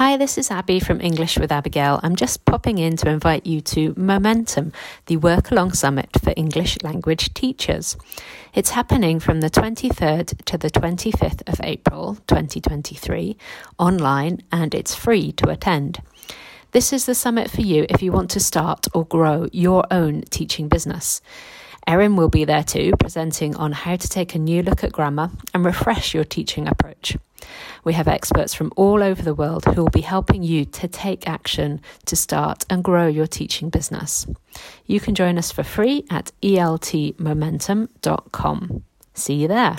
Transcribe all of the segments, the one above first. Hi, this is Abby from English with Abigail. I'm just popping in to invite you to Momentum, the Work Along Summit for English Language Teachers. It's happening from the 23rd to the 25th of April 2023 online, and it's free to attend. This is the summit for you if you want to start or grow your own teaching business. Erin will be there too, presenting on how to take a new look at grammar and refresh your teaching approach. We have experts from all over the world who will be helping you to take action to start and grow your teaching business. You can join us for free at eltmomentum.com. See you there.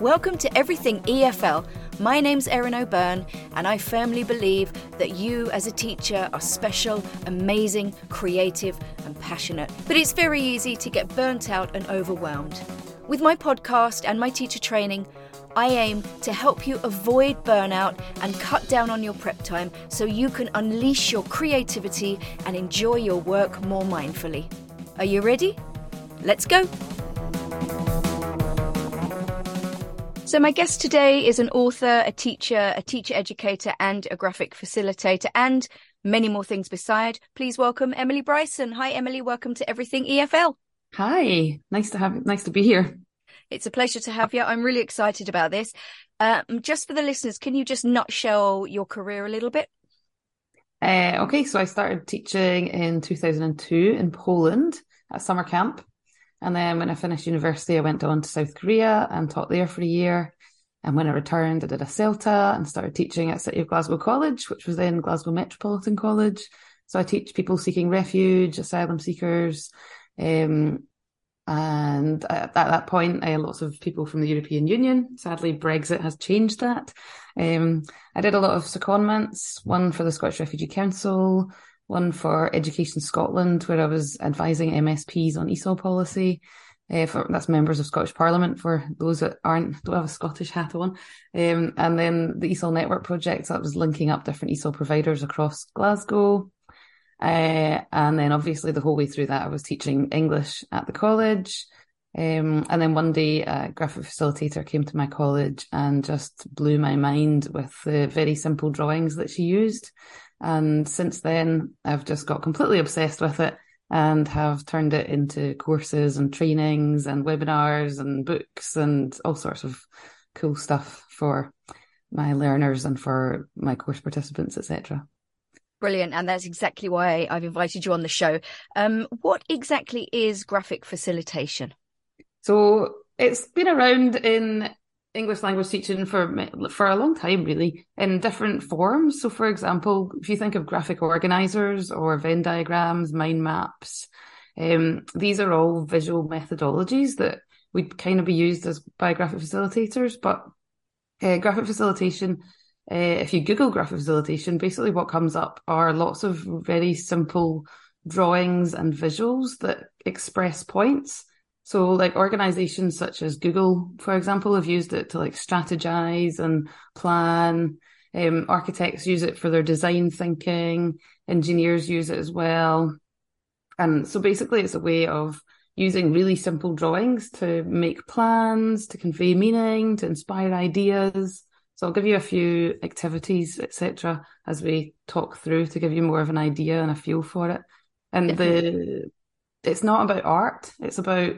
Welcome to Everything EFL. My name's Erin O'Byrne, and I firmly believe that you as a teacher are special, amazing, creative and passionate. But it's very easy to get burnt out and overwhelmed. With my podcast and my teacher training, I aim to help you avoid burnout and cut down on your prep time so you can unleash your creativity and enjoy your work more mindfully. Are you ready? Let's go. So my guest today is an author, a teacher educator and a graphic facilitator and many more things beside. Please welcome Emily Bryson. Hi, Emily. Welcome to Everything EFL. Hi. Nice to be here. It's a pleasure to have you. I'm really excited about this. Just for the listeners, can you just nutshell your career a little bit? Okay. So I started teaching in 2002 in Poland at summer camp. And then when I finished university, I went on to South Korea and taught there for a year. And when I returned, I did a CELTA and started teaching at City of Glasgow College, which was then Glasgow Metropolitan College. So I teach people seeking refuge, asylum seekers. And at that point, I had lots of people from the European Union. Sadly, Brexit has changed that. I did a lot of secondments, one for the Scottish Refugee Council, one for Education Scotland, where I was advising MSPs on ESOL policy. That's members of Scottish Parliament, for those that don't have a Scottish hat on. And then the ESOL Network project, so that was linking up different ESOL providers across Glasgow. And then obviously the whole way through that, I was teaching English at the college. And then one day a graphic facilitator came to my college and just blew my mind with the very simple drawings that she used. And since then, I've just got completely obsessed with it and have turned it into courses and trainings and webinars and books and all sorts of cool stuff for my learners and for my course participants, etc. Brilliant. And that's exactly why I've invited you on the show. What exactly is graphic facilitation? So it's been around in English language teaching for a long time, really, in different forms. So, for example, if you think of graphic organisers or Venn diagrams, mind maps, these are all visual methodologies that would kind of be used as by graphic facilitators. But graphic facilitation, if you Google graphic facilitation, basically what comes up are lots of very simple drawings and visuals that express points. So like organizations such as Google, for example, have used it to like strategize and plan. Architects use it for their design thinking. Engineers use it as well. And so basically it's a way of using really simple drawings to make plans, to convey meaning, to inspire ideas. So I'll give you a few activities, etc., as we talk through to give you more of an idea and a feel for it. And it's not about art, it's about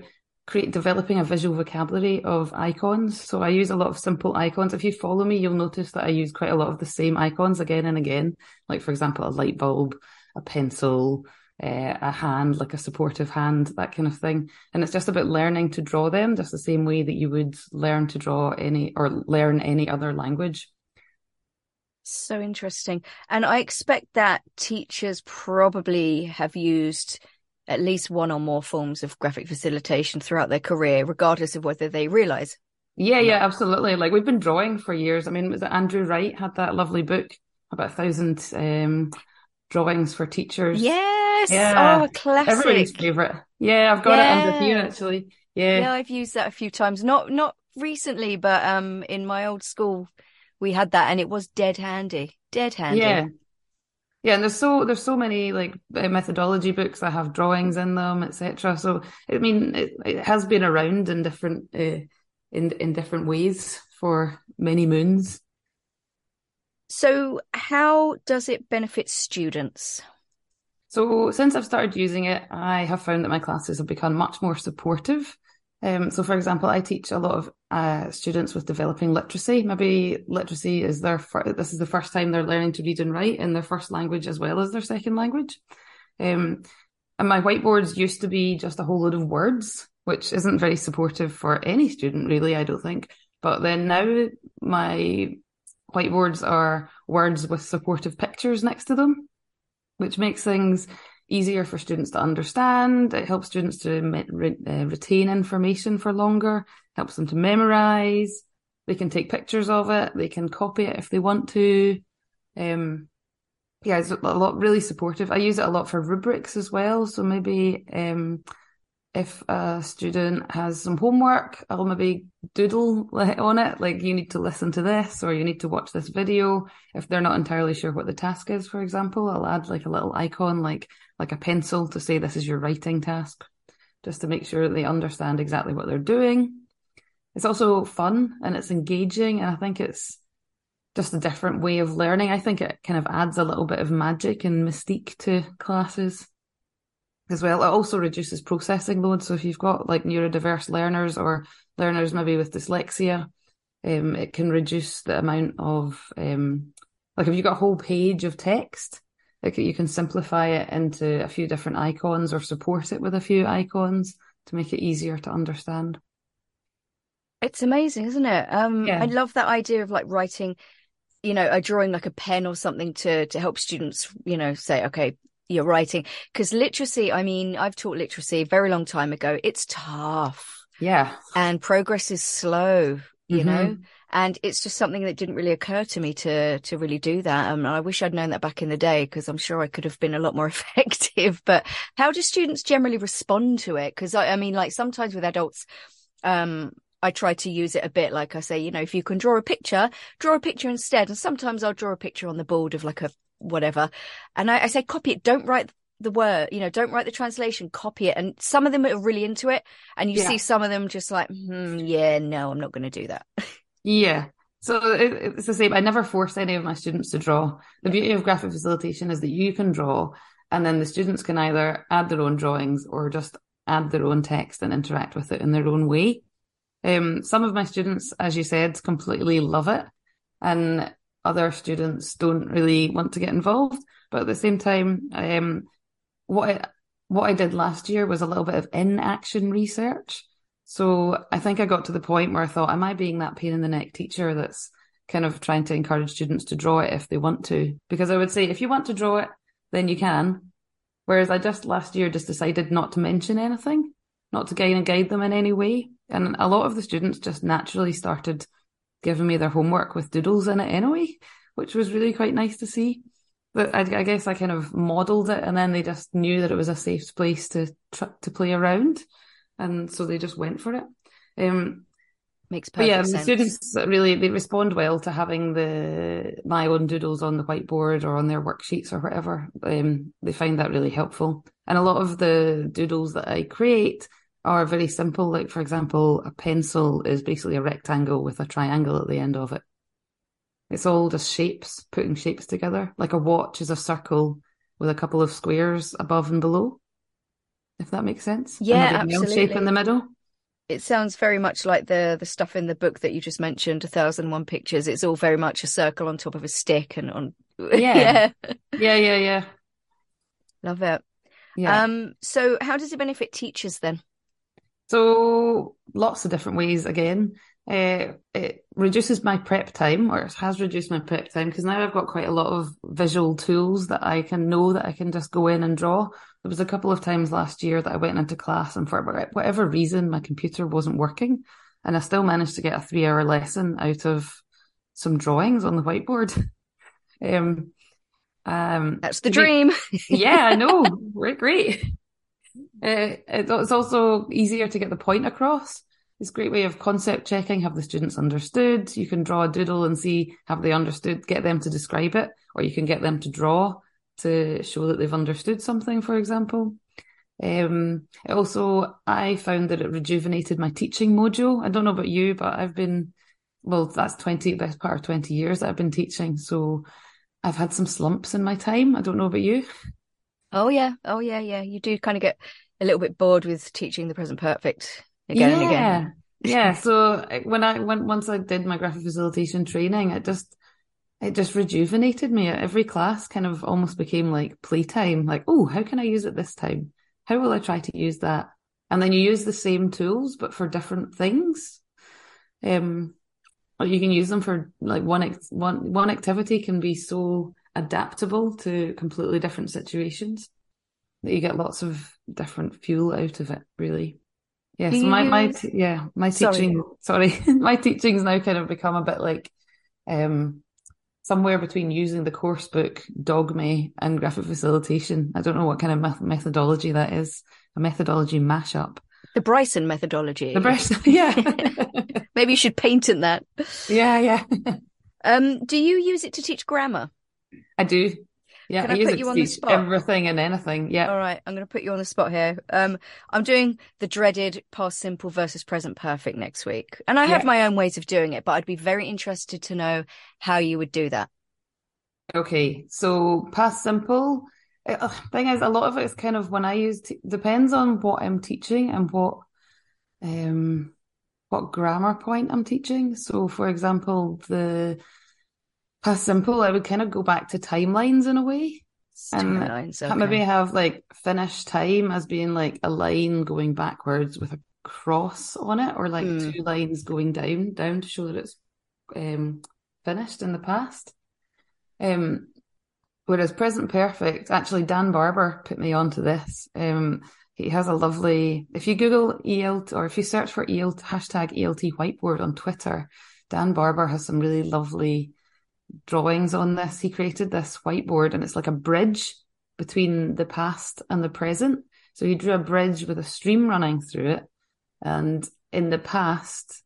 developing a visual vocabulary of icons. So I use a lot of simple icons. If you follow me, you'll notice that I use quite a lot of the same icons again and again. Like, for example, a light bulb, a pencil, a hand, like a supportive hand, that kind of thing. And it's just about learning to draw them just the same way that you would learn to draw learn any other language. So interesting. And I expect that teachers probably have used at least one or more forms of graphic facilitation throughout their career, regardless of whether they realise. Yeah, absolutely. Like, we've been drawing for years. I mean, was it Andrew Wright had that lovely book, about 1,000 drawings for teachers? Yes. Yeah. Oh, classic. Everyone's favourite. Yeah, I've got it under here, actually. Yeah, I've used that a few times. Not recently, but in my old school, we had that, and it was dead handy. Yeah. Yeah, and there's so many like methodology books that have drawings in them, etc. So I mean, it has been around in different different ways for many moons. So how does it benefit students? So since I've started using it, I have found that my classes have become much more supportive. So for example, I teach a lot of students with developing literacy. Maybe literacy is this is the first time they're learning to read and write in their first language as well as their second language. And my whiteboards used to be just a whole load of words, which isn't very supportive for any student really, I don't think. But then now my whiteboards are words with supportive pictures next to them, which makes things easier for students to understand. It helps students to retain information for longer, helps them to memorise. They can take pictures of it. They can copy it if they want to. Yeah, it's a lot really supportive. I use it a lot for rubrics as well. So maybe if a student has some homework, I'll maybe doodle on it. Like, you need to listen to this, or you need to watch this video. If they're not entirely sure what the task is, for example, I'll add like a little icon, like a pencil, to say this is your writing task, just to make sure that they understand exactly what they're doing. It's also fun and it's engaging, and I think it's just a different way of learning. I think it kind of adds a little bit of magic and mystique to classes as well. It also reduces processing load, so if you've got like neurodiverse learners or learners maybe with dyslexia, it can reduce the amount of like if you've got a whole page of text, like you can simplify it into a few different icons or support it with a few icons to make it easier to understand. It's amazing, isn't it? Yeah. I love that idea of like writing, you know, a drawing like a pen or something to help students, you know, say, okay, you're writing. Because literacy, I mean, I've taught literacy a very long time ago. It's tough. Yeah. And progress is slow, you mm-hmm. know. And it's just something that didn't really occur to me to really do that. And I wish I'd known that back in the day, because I'm sure I could have been a lot more effective. But how do students generally respond to it? Because, I mean, like sometimes with adults, I try to use it a bit. Like I say, you know, if you can draw a picture instead. And sometimes I'll draw a picture on the board of like a whatever. And I say, copy it. Don't write the word, you know, don't write the translation, copy it. And some of them are really into it. And you yeah. see some of them just like, yeah, no, I'm not going to do that. Yeah, so it's the same. I never force any of my students to draw. The beauty of graphic facilitation is that you can draw, and then the students can either add their own drawings or just add their own text and interact with it in their own way. Some of my students, as you said, completely love it, and other students don't really want to get involved. But at the same time, what I did last year was a little bit of in-action research. So I think I got to the point where I thought, am I being that pain in the neck teacher that's kind of trying to encourage students to draw it if they want to? Because I would say, if you want to draw it, then you can. Whereas I just last year just decided not to mention anything, not to guide them in any way. And a lot of the students just naturally started giving me their homework with doodles in it anyway, which was really quite nice to see. But I guess I kind of modelled it, and then they just knew that it was a safe place to play around. And so they just went for it. Makes perfect sense. The students really, they respond well to having my own doodles on the whiteboard or on their worksheets or whatever. They find that really helpful. And a lot of the doodles that I create are very simple. Like, for example, a pencil is basically a rectangle with a triangle at the end of it. It's all just shapes, putting shapes together. Like a watch is a circle with a couple of squares above and below, if that makes sense. Yeah, absolutely. Shape in the middle. It sounds very much like the stuff in the book that you just mentioned, 1001 Pictures. It's all very much a circle on top of a stick and on. Yeah. Love it. Yeah. So how does it benefit teachers then? So lots of different ways again. It reduces my prep time, or it has reduced my prep time, because now I've got quite a lot of visual tools that I can just go in and draw. There was a couple of times last year that I went into class and for whatever reason my computer wasn't working, and I still managed to get a 3-hour lesson out of some drawings on the whiteboard. That's the dream. Yeah, I know. Great. It's also easier to get the point across. It's a great way of concept checking. Have the students understood? You can draw a doodle and see, have they understood? Get them to describe it, or you can get them to draw. to show that they've understood something, for example. I found that it rejuvenated my teaching mojo. I don't know about you, but I've been, well, that's best part of 20 years that I've been teaching. So I've had some slumps in my time. I don't know about you. Oh, yeah. You do kind of get a little bit bored with teaching the present perfect again and again. Yeah. So once I did my graphic facilitation training, it just rejuvenated me. Every class kind of almost became like playtime. Like, oh, how can I use it this time? How will I try to use that? And then you use the same tools, but for different things. You can use them for like one activity can be so adaptable to completely different situations that you get lots of different fuel out of it, really. Yes, yeah, so my teaching's now kind of become a bit like somewhere between using the course book, dogma, and graphic facilitation. I don't know what kind of methodology that is, a methodology mashup. The Bryson methodology. The Bryson, yeah. Maybe you should patent that. Yeah. Do you use it to teach grammar? I do. Yeah, I use it to teach everything and anything. Yeah. All right, I'm going to put you on the spot here. I'm doing the dreaded past simple versus present perfect next week. And I have my own ways of doing it, but I'd be very interested to know how you would do that. Okay, so past simple. The thing is, a lot of it is kind of when I use, depends on what I'm teaching and what grammar point I'm teaching. So, for example, the past simple, I would kind of go back to timelines in a way. Timelines, and maybe have like finish time as being like a line going backwards with a cross on it, or like two lines going down to show that it's finished in the past. Whereas present perfect, actually Dan Barber put me onto this. He has a lovely, if you Google ELT or if you search for ELT, hashtag ELT whiteboard on Twitter, Dan Barber has some really lovely drawings on this. He created this whiteboard and it's like a bridge between the past and the present. So he drew a bridge with a stream running through it. And in the past,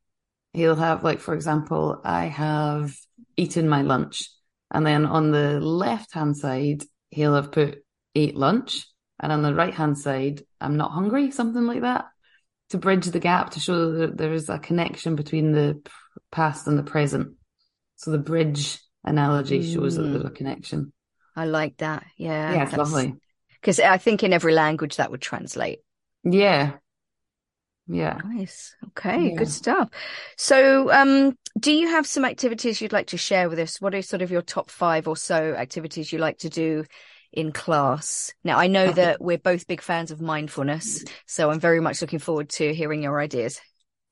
he'll have like, for example, I have eaten my lunch. And then on the left-hand side, he'll have put ate lunch. And on the right-hand side, I'm not hungry, something like that, to bridge the gap, to show that there is a connection between the past and the present. So the bridge analogy shows that there's a connection. I like that. Yeah. Yeah, it's lovely. Because I think in every language that would translate. Yeah. Nice. Okay, Good stuff. So do you have some activities you'd like to share with us? What are sort of your top 5 or so activities you like to do in class? Now, I know that we're both big fans of mindfulness, so I'm very much looking forward to hearing your ideas.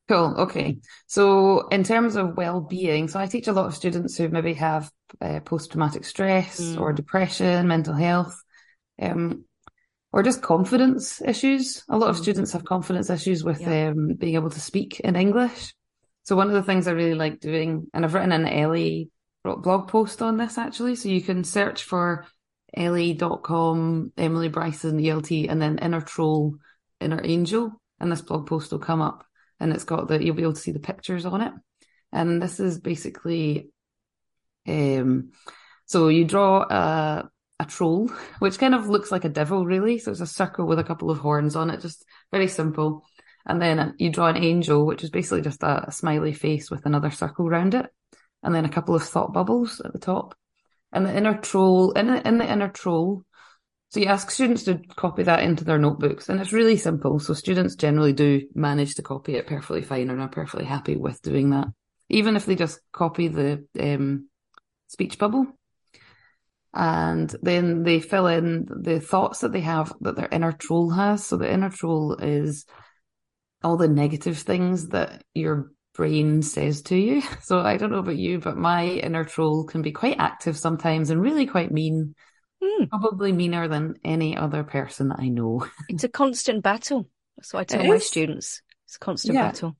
Cool. Okay. So in terms of well-being, so I teach a lot of students who maybe have post-traumatic stress or depression, mental health, or just confidence issues. A lot of students have confidence issues with being able to speak in English. So one of the things I really like doing, and I've written an Ellii blog post on this actually, so you can search for Ellii.com, Emily Bryson, ELT, and then Inner Troll, Inner Angel, and this blog post will come up, and it's got you'll be able to see the pictures on it. And this is basically, so you draw a troll, which kind of looks like a devil really, so it's a circle with a couple of horns on it, just very simple, and then you draw an angel, which is basically just a smiley face with another circle around it, and then a couple of thought bubbles at the top, and the inner troll in the inner troll. So you ask students to copy that into their notebooks, and it's really simple, so students generally do manage to copy it perfectly fine and are perfectly happy with doing that, even if they just copy the speech bubble. And then they fill in the thoughts that they have, that their inner troll has. So the inner troll is all the negative things that your brain says to you. So I don't know about you, but my inner troll can be quite active sometimes and really quite mean, probably meaner than any other person that I know. It's a constant battle. That's what I tell my students. It's a constant battle.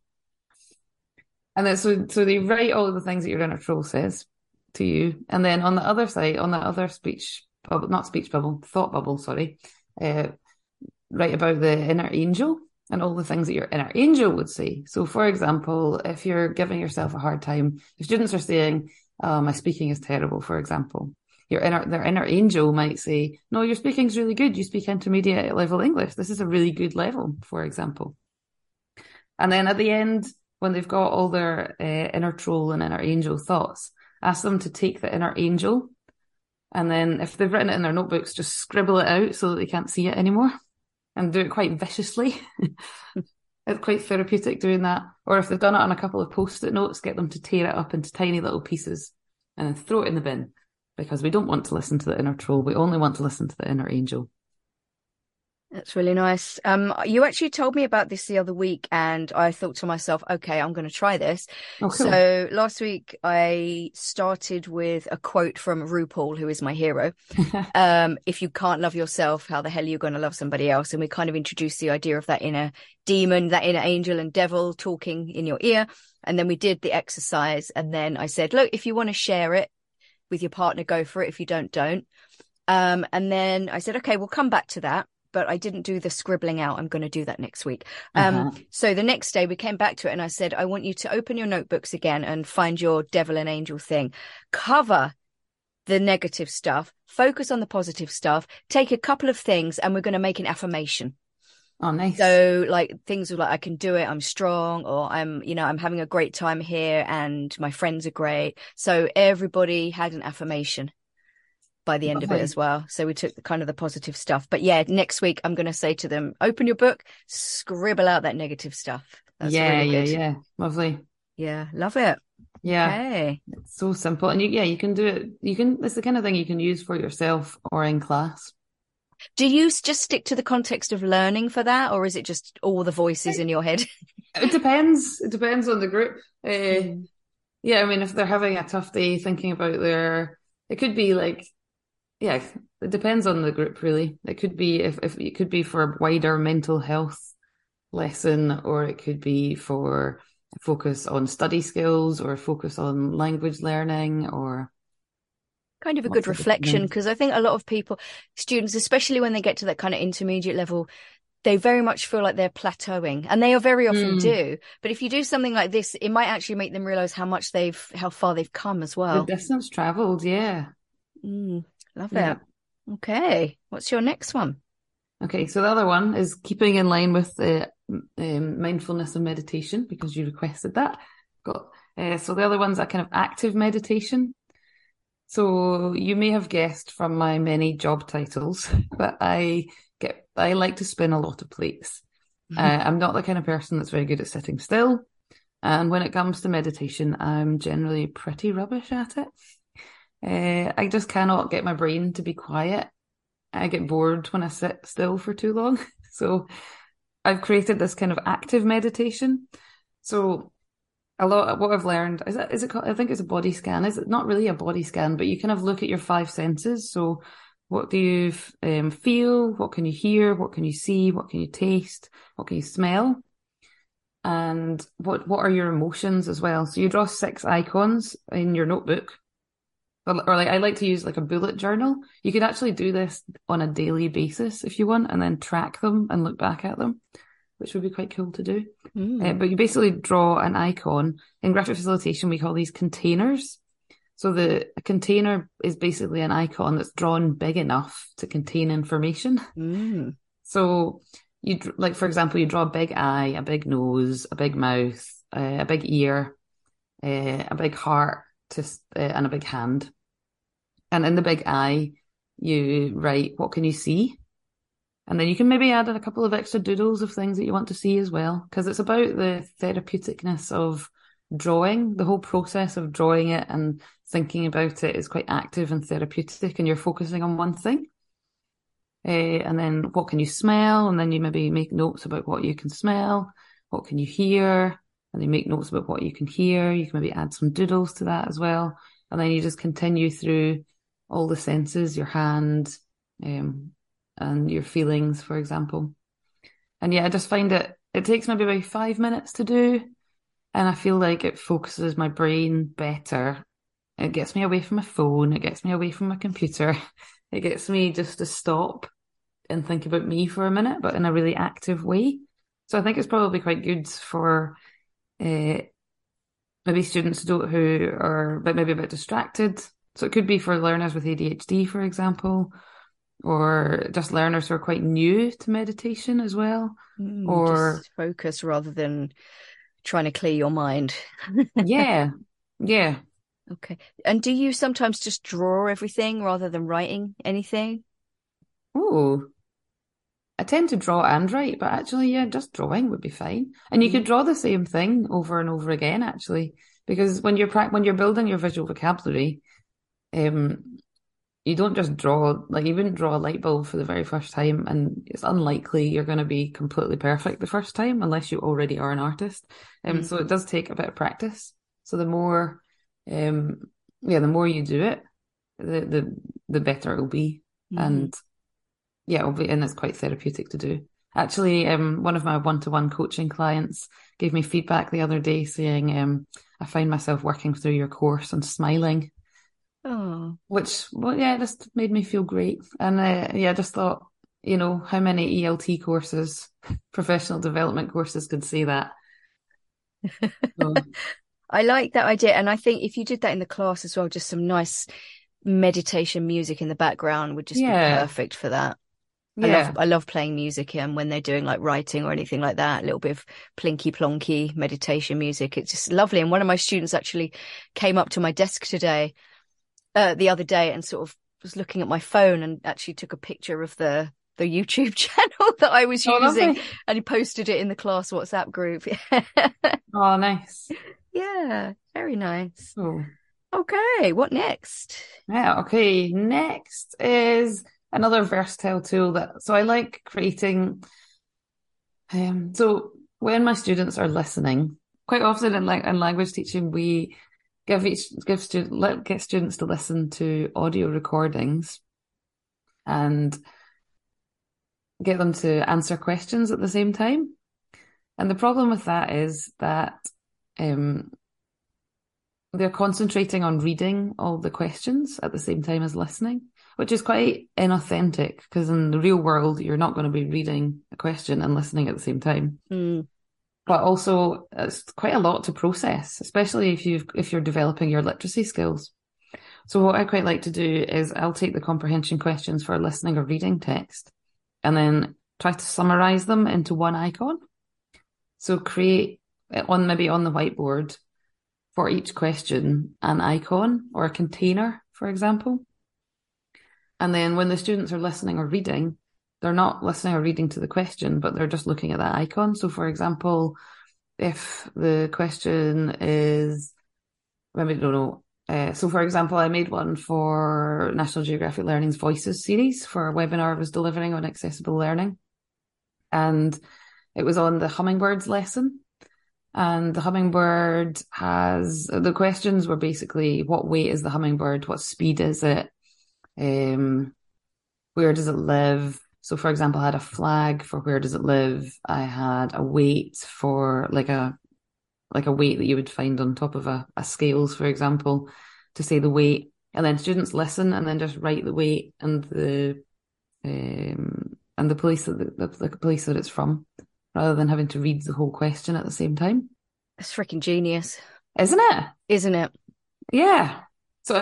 And then so they write all of the things that your inner troll says to you, and then on the other side, on the other thought bubble, write about the inner angel and all the things that your inner angel would say. So for example, if you're giving yourself a hard time, the students are saying, my speaking is terrible, for example, their inner angel might say, no, your speaking's really good. You speak intermediate level English. This is a really good level, for example. And then at the end, when they've got all their inner troll and inner angel thoughts, ask them to take the inner angel. And then if they've written it in their notebooks, just scribble it out so that they can't see it anymore, and do it quite viciously. It's quite therapeutic doing that. Or if they've done it on a couple of post-it notes, get them to tear it up into tiny little pieces and then throw it in the bin, because we don't want to listen to the inner troll. We only want to listen to the inner angel. That's really nice. You actually told me about this the other week, and I thought to myself, okay, I'm going to try this. Oh, cool. So last week I started with a quote from RuPaul, who is my hero. If you can't love yourself, how the hell are you going to love somebody else? And we kind of introduced the idea of that inner demon, that inner angel and devil talking in your ear. And then we did the exercise. And then I said, look, if you want to share it with your partner, go for it. If you don't, don't. And then I said, okay, we'll come back to that. But I didn't do the scribbling out. I'm going to do that next week. So the next day we came back to it, and I said, I want you to open your notebooks again and find your devil and angel thing. Cover the negative stuff. Focus on the positive stuff. Take a couple of things, and we're going to make an affirmation. Oh, nice. So like things like, I can do it, I'm strong, or I'm having a great time here and my friends are great. So everybody had an affirmation by the end of it as well. So we took kind of the positive stuff. But yeah, next week I'm going to say to them, open your book, scribble out that negative stuff. That's really good. Yeah. Lovely. Yeah, love it. Yeah. Okay. It's so simple. And you can do it. It's the kind of thing you can use for yourself or in class. Do you just stick to the context of learning for that, or is it just all the voices in your head? It depends. It depends on the group. Yeah, I mean, if they're having a tough day thinking about it could be like, yeah, it depends on the group, really. It could be it could be for a wider mental health lesson, or it could be for a focus on study skills, or a focus on language learning, or kind of a good reflection. Because I think a lot of students, especially when they get to that kind of intermediate level, they very much feel like they're plateauing, and they are very often do. But if you do something like this, it might actually make them realize how far they've come as well. The distance traveled, yeah. Love it. Yeah. Okay. What's your next one? Okay. So the other one is keeping in line with mindfulness and meditation, because you requested that. So the other one's that kind of active meditation. So you may have guessed from my many job titles, but I like to spin a lot of plates. I'm not the kind of person that's very good at sitting still. And when it comes to meditation, I'm generally pretty rubbish at it. I just cannot get my brain to be quiet. I get bored when I sit still for too long. So I've created this kind of active meditation. So a lot of what I've learned is it called, I think it's a body scan. Is it not really a body scan, but you kind of look at your five senses. So what do you feel? What can you hear? What can you see? What can you taste? What can you smell? And what are your emotions as well? So you draw 6 icons in your notebook. Or I like to use like a bullet journal. You could actually do this on a daily basis if you want, and then track them and look back at them, which would be quite cool to do. But you basically draw an icon. In graphic facilitation, we call these containers. So a container is basically an icon that's drawn big enough to contain information. So you like, for example, you draw a big eye, a big nose, a big mouth, a big ear, a big heart, and a big hand. And in the big eye, you write, what can you see? And then you can maybe add in a couple of extra doodles of things that you want to see as well, because it's about the therapeuticness of drawing. The whole process of drawing it and thinking about it is quite active and therapeutic, and you're focusing on one thing. And then what can you smell? And then you maybe make notes about what you can smell, what can you hear? And they make notes about what you can hear. You can maybe add some doodles to that as well. And then you just continue through all the senses, your hand, and your feelings, for example. And yeah, I just find it takes maybe about 5 minutes to do. And I feel like it focuses my brain better. It gets me away from my phone. It gets me away from my computer. It gets me just to stop and think about me for a minute, but in a really active way. So I think it's probably quite good for maybe students who are maybe a bit distracted, So it could be for learners with ADHD, for example, or just learners who are quite new to meditation as well. Or just focus rather than trying to clear your mind. Yeah, yeah. Okay. And do you sometimes just draw everything rather than writing anything? Oh, I tend to draw and write, but actually, yeah, just drawing would be fine. And you could draw the same thing over and over again, actually, because when you're building your visual vocabulary, you don't just draw, like you wouldn't draw a light bulb for the very first time, and it's unlikely you're going to be completely perfect the first time unless you already are an artist. So it does take a bit of practice. So the more you do it, the better it'll be. And yeah, it'll be, and it's quite therapeutic to do. Actually, one of my one-to-one coaching clients gave me feedback the other day saying, I find myself working through your course and smiling. Oh, which, well, yeah, just made me feel great. And yeah, I just thought, you know, how many ELT courses, professional development courses could say that? So. I like that idea. And I think if you did that in the class as well, just some nice meditation music in the background would just be perfect for that. Yeah. I love playing music, and when they're doing like writing or anything like that, a little bit of plinky plonky meditation music. It's just lovely. And one of my students actually came up to my desk the other day and sort of was looking at my phone and actually took a picture of the YouTube channel that I was using. Lovely. And he posted it in the class WhatsApp group. Oh, nice. Yeah, very nice. Cool. Okay, what next? Yeah, okay. Next is another versatile tool so I like creating. So when my students are listening, quite often in language teaching, we get students to listen to audio recordings and get them to answer questions at the same time. And the problem with that is that they're concentrating on reading all the questions at the same time as listening, which is quite inauthentic, because in the real world, you're not going to be reading a question and listening at the same time. But also, it's quite a lot to process, especially if you're developing your literacy skills. So what I quite like to do is I'll take the comprehension questions for listening or reading text and then try to summarize them into one icon. So create, on the whiteboard, for each question, an icon or a container, for example. And then when the students are listening or reading, they're not listening or reading to the question, but they're just looking at that icon. So, for example, if the question is, I made one for National Geographic Learning's Voices series for a webinar I was delivering on accessible learning. And it was on the hummingbirds lesson. And the hummingbird the questions were basically, what weight is the hummingbird? What speed is it? Where does it live? So, for example, I had a flag for where does it live. I had a weight for like a weight that you would find on top of a scales, for example, to say the weight. And then students listen and then just write the weight and the place that the place that it's from, rather than having to read the whole question at the same time. That's freaking genius, isn't it? Isn't it? Yeah. So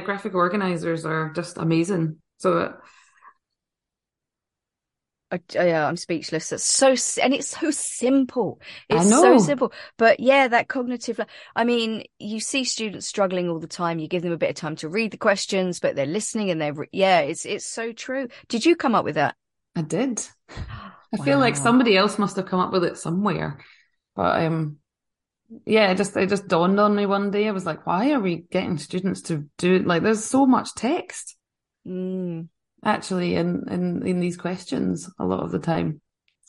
graphic organizers are just amazing. So. I'm speechless. It's so simple. It's so simple. But yeah, that cognitive, I mean, you see students struggling all the time. You give them a bit of time to read the questions, but they're listening and it's so true. Did you come up with that? I did. I feel like somebody else must have come up with it somewhere. But yeah, it just dawned on me one day. I was like, why are we getting students to do, like, there's so much text. Actually in these questions a lot of the time.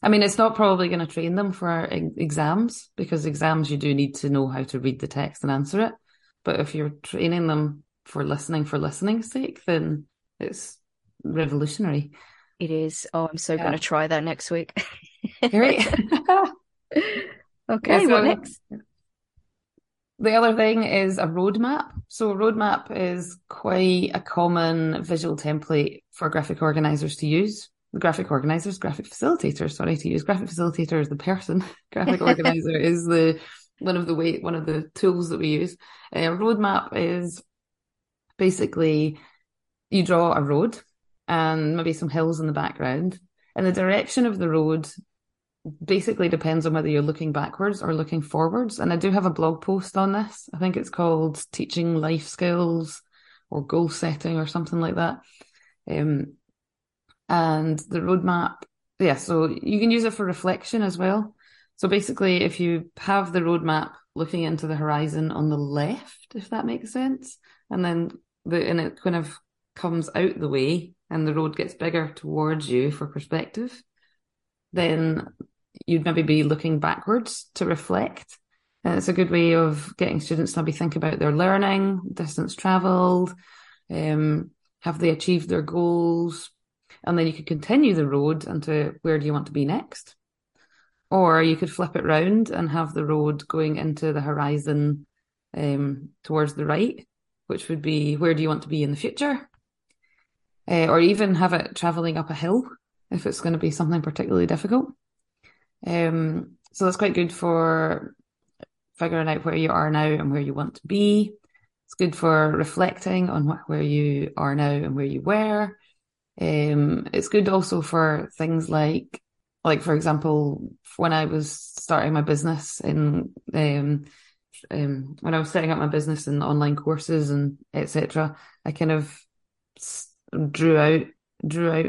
I mean, it's not probably going to train them for exams, because exams you do need to know how to read the text and answer it. But if you're training them for listening's sake, then it's revolutionary. It is. Oh, I'm so going to try that next week. Great. Okay, so what next? The other thing is a roadmap. So a roadmap is quite a common visual template for graphic organisers to use. Graphic facilitator is the person. Graphic organiser is one of the tools that we use. A roadmap is basically you draw a road and maybe some hills in the background, and the direction of the road basically depends on whether you're looking backwards or looking forwards. And I do have a blog post on this. I think it's called Teaching Life Skills or Goal Setting or something like that. And the roadmap, yeah, so you can use it for reflection as well. So basically, if you have the roadmap looking into the horizon on the left, if that makes sense, and then and it kind of comes out the way and the road gets bigger towards you for perspective, then you'd maybe be looking backwards to reflect. And it's a good way of getting students to maybe think about their learning, distance travelled, have they achieved their goals? And then you could continue the road into where do you want to be next? Or you could flip it round and have the road going into the horizon towards the right, which would be where do you want to be in the future? Or even have it travelling up a hill if it's going to be something particularly difficult. So that's quite good for figuring out where you are now and where you want to be. It's good for reflecting on where you are now and where you were. It's good also for things like for example, when I was starting my business in, when I was setting up my business in online courses and etc., I kind of drew out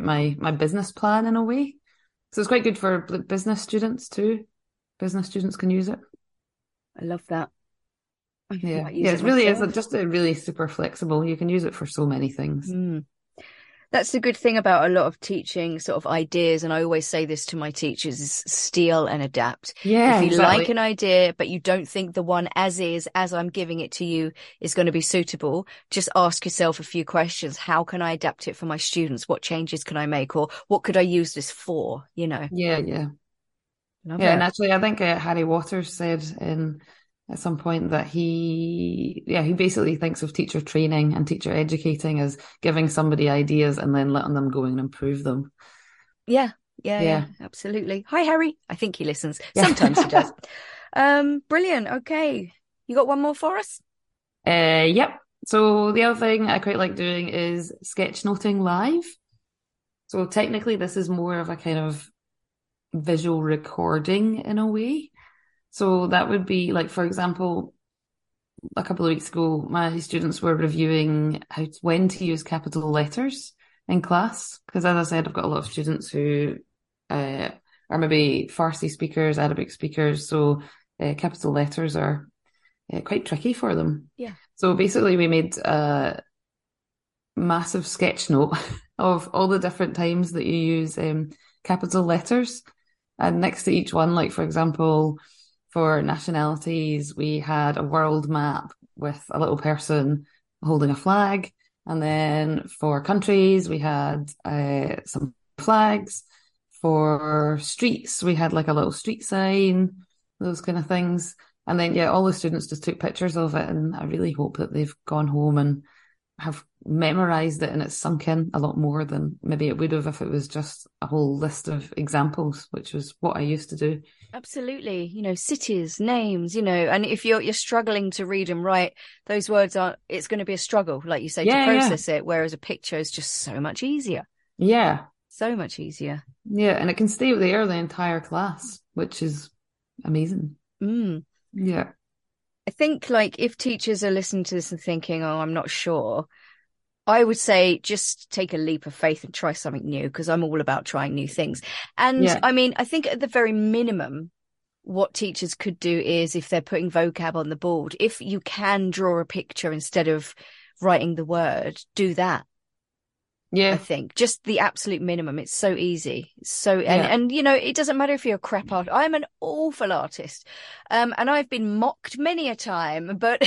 my business plan in a way. So it's quite good for business students too. Business students can use it. I love that. Yeah, it really is just a really super flexible. You can use it for so many things. Mm. That's the good thing about a lot of teaching sort of ideas, and I always say this to my teachers, is steal and adapt. Yeah, if you like an idea, but you don't think the one as is, as I'm giving it to you, is going to be suitable, just ask yourself a few questions. How can I adapt it for my students? What changes can I make? Or what could I use this for, you know? Yeah. Love it. And actually, I think Harry Waters said at some point that he basically thinks of teacher training and teacher educating as giving somebody ideas and then letting them go and improve them. Yeah, absolutely. Hi, Harry. I think he listens. Yeah. Sometimes he does. Brilliant. Okay. You got one more for us? Yep. So the other thing I quite like doing is sketchnoting live. So technically this is more of a kind of visual recording in a way. So that would be like, for example, a couple of weeks ago, my students were reviewing when to use capital letters in class. Because as I said, I've got a lot of students who are maybe Farsi speakers, Arabic speakers. So capital letters are quite tricky for them. Yeah. So basically we made a massive sketch note of all the different times that you use capital letters. And next to each one, like for example, for nationalities, we had a world map with a little person holding a flag. And then for countries, we had some flags. For streets, we had like a little street sign, those kind of things. And then, yeah, all the students just took pictures of it. And I really hope that they've gone home and have memorized it and it's sunk in a lot more than maybe it would have if it was just a whole list of examples, which was what I used to do. Absolutely. You know, cities, names, you know, and if you're struggling to read and write, those words are, it's going to be a struggle, like you say, to process it, whereas a picture is just so much easier. Yeah. So much easier. Yeah, and it can stay there the entire class, which is amazing. Mm. Yeah. I think like if teachers are listening to this and thinking, oh, I'm not sure, I would say just take a leap of faith and try something new, because I'm all about trying new things. And yeah. I mean, I think at the very minimum, what teachers could do is if they're putting vocab on the board, if you can draw a picture instead of writing the word, do that. Yeah, I think just the absolute minimum. It's so easy. And you know, it doesn't matter if you're a crap artist. I'm an awful artist. And I've been mocked many a time, but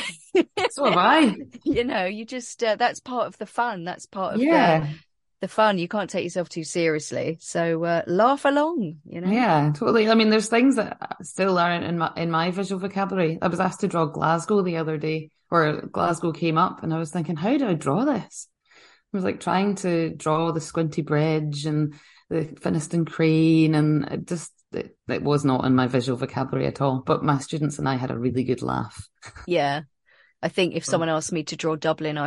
so have I. You know, you just, that's part of the fun. That's part of the fun. You can't take yourself too seriously. So laugh along, you know? Yeah, totally. I mean, there's things that still aren't in my visual vocabulary. I was asked to draw Glasgow the other day, or Glasgow came up, and I was thinking, how do I draw this? I was like trying to draw the Squinty Bridge and the Finiston Crane, and it was not in my visual vocabulary at all. But my students and I had a really good laugh. Yeah. I think if someone asked me to draw Dublin,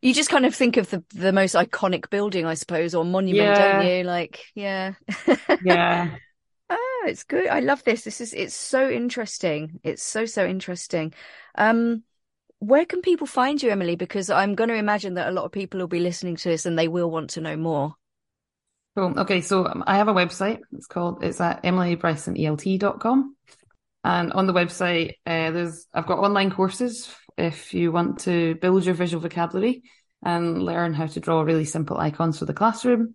you just kind of think of the most iconic building, I suppose, or monument, don't you? Like, yeah. Oh, it's good. I love this. It's so interesting. It's so interesting. Where can people find you, Emily? Because I'm going to imagine that a lot of people will be listening to this and they will want to know more. Cool. Okay, so I have a website. It's at EmilyBrysonELT.com. And on the website, I've got online courses if you want to build your visual vocabulary and learn how to draw really simple icons for the classroom.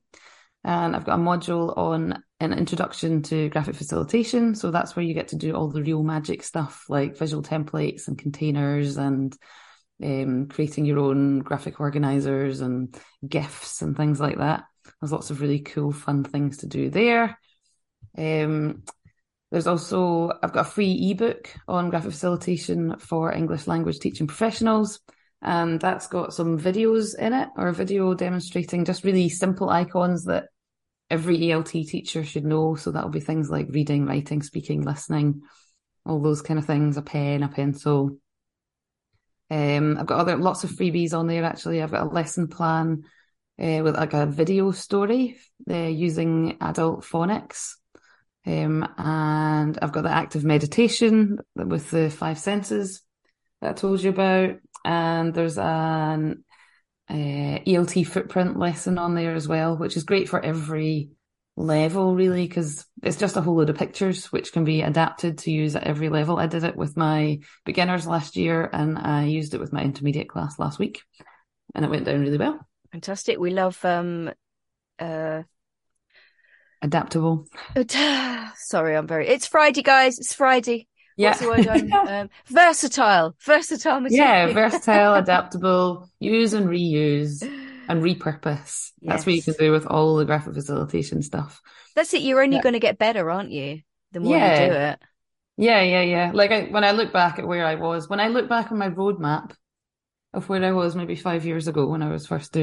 And I've got a module on an introduction to graphic facilitation. So that's where you get to do all the real magic stuff like visual templates and containers and creating your own graphic organizers and GIFs and things like that. There's lots of really cool, fun things to do there. There's also, I've got a free ebook on graphic facilitation for English language teaching professionals. And that's got some videos in it, or a video demonstrating just really simple icons that every ELT teacher should know. So that'll be things like reading, writing, speaking, listening, all those kind of things, a pen, a pencil. I've got lots of freebies on there, actually. I've got a lesson plan with like a video story using adult phonics. And I've got the active meditation with the 5 senses that I told you about. And there's an ELT footprint lesson on there as well, which is great for every level, really, because it's just a whole load of pictures which can be adapted to use at every level. I did it with my beginners last year and I used it with my intermediate class last week and it went down really well. Fantastic. We love... adaptable. Sorry, it's Friday, guys. It's Friday. Yeah. What's the word on? Versatile material. Yeah, versatile, adaptable, use and reuse and repurpose. Yes. That's what you can do with all the graphic facilitation stuff. That's it. You're only going to get better, aren't you? The more you do it. Yeah. Like when I look back at where I was, when I look back on my roadmap of where I was maybe 5 years ago when I first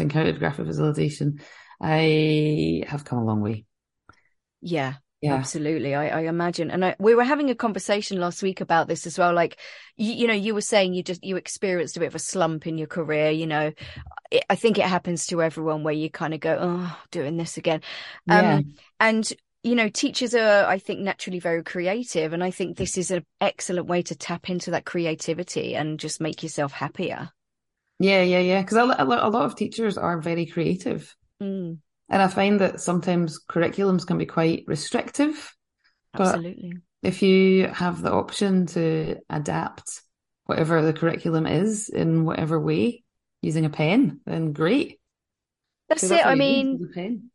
encountered graphic facilitation, I have come a long way. Yeah. Absolutely. I imagine. And we were having a conversation last week about this as well. Like, you were saying you experienced a bit of a slump in your career. I think it happens to everyone where you kind of go, oh, doing this again. And, teachers are, I think, naturally very creative. And I think this is an excellent way to tap into that creativity and just make yourself happier. Yeah. Because a lot of teachers are very creative. Mm. And I find that sometimes curriculums can be quite restrictive. Absolutely. But if you have the option to adapt whatever the curriculum is in whatever way using a pen, then great. That's it. I mean,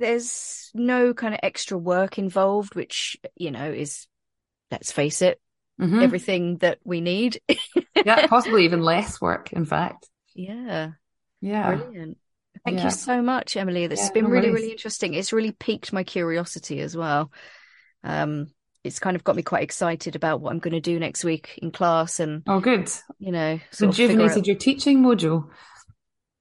there's no kind of extra work involved, which, is, let's face it, everything that we need. Yeah, possibly even less work, in fact. Yeah. Brilliant. Thank you so much, Emily. This has been really, really interesting. It's really piqued my curiosity as well. It's kind of got me quite excited about what I'm going to do next week in class. And oh, good. Rejuvenated your teaching mojo.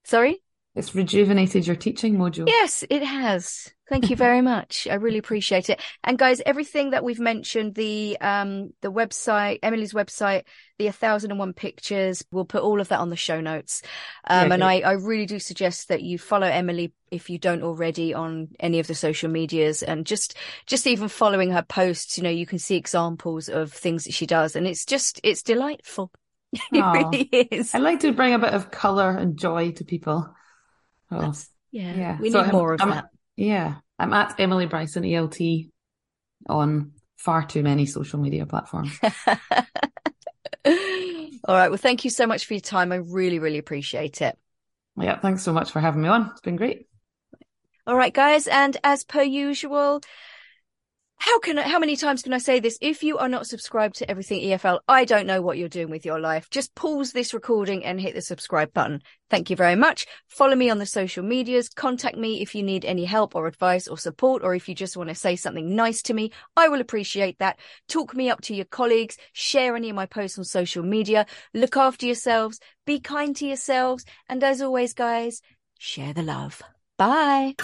Sorry? It's rejuvenated your teaching mojo. Yes, it has. Thank you very much. I really appreciate it. And guys, everything that we've mentioned, the website, Emily's website, the 1001 pictures, we'll put all of that on the show notes. And I really do suggest that you follow Emily if you don't already on any of the social medias, and just even following her posts, you can see examples of things that she does, and it's delightful. It really is. I like to bring a bit of colour and joy to people. We need more of that. Yeah, I'm at Emily Bryson ELT on far too many social media platforms. All right. Well, thank you so much for your time. I really, really appreciate it. Yeah, thanks so much for having me on. It's been great. All right, guys. And as per usual, how many times can I say this? If you are not subscribed to Everything EFL, I don't know what you're doing with your life. Just pause this recording and hit the subscribe button. Thank you very much. Follow me on the social medias. Contact me if you need any help or advice or support, or if you just want to say something nice to me. I will appreciate that. Talk me up to your colleagues. Share any of my posts on social media. Look after yourselves. Be kind to yourselves. And as always, guys, share the love. Bye.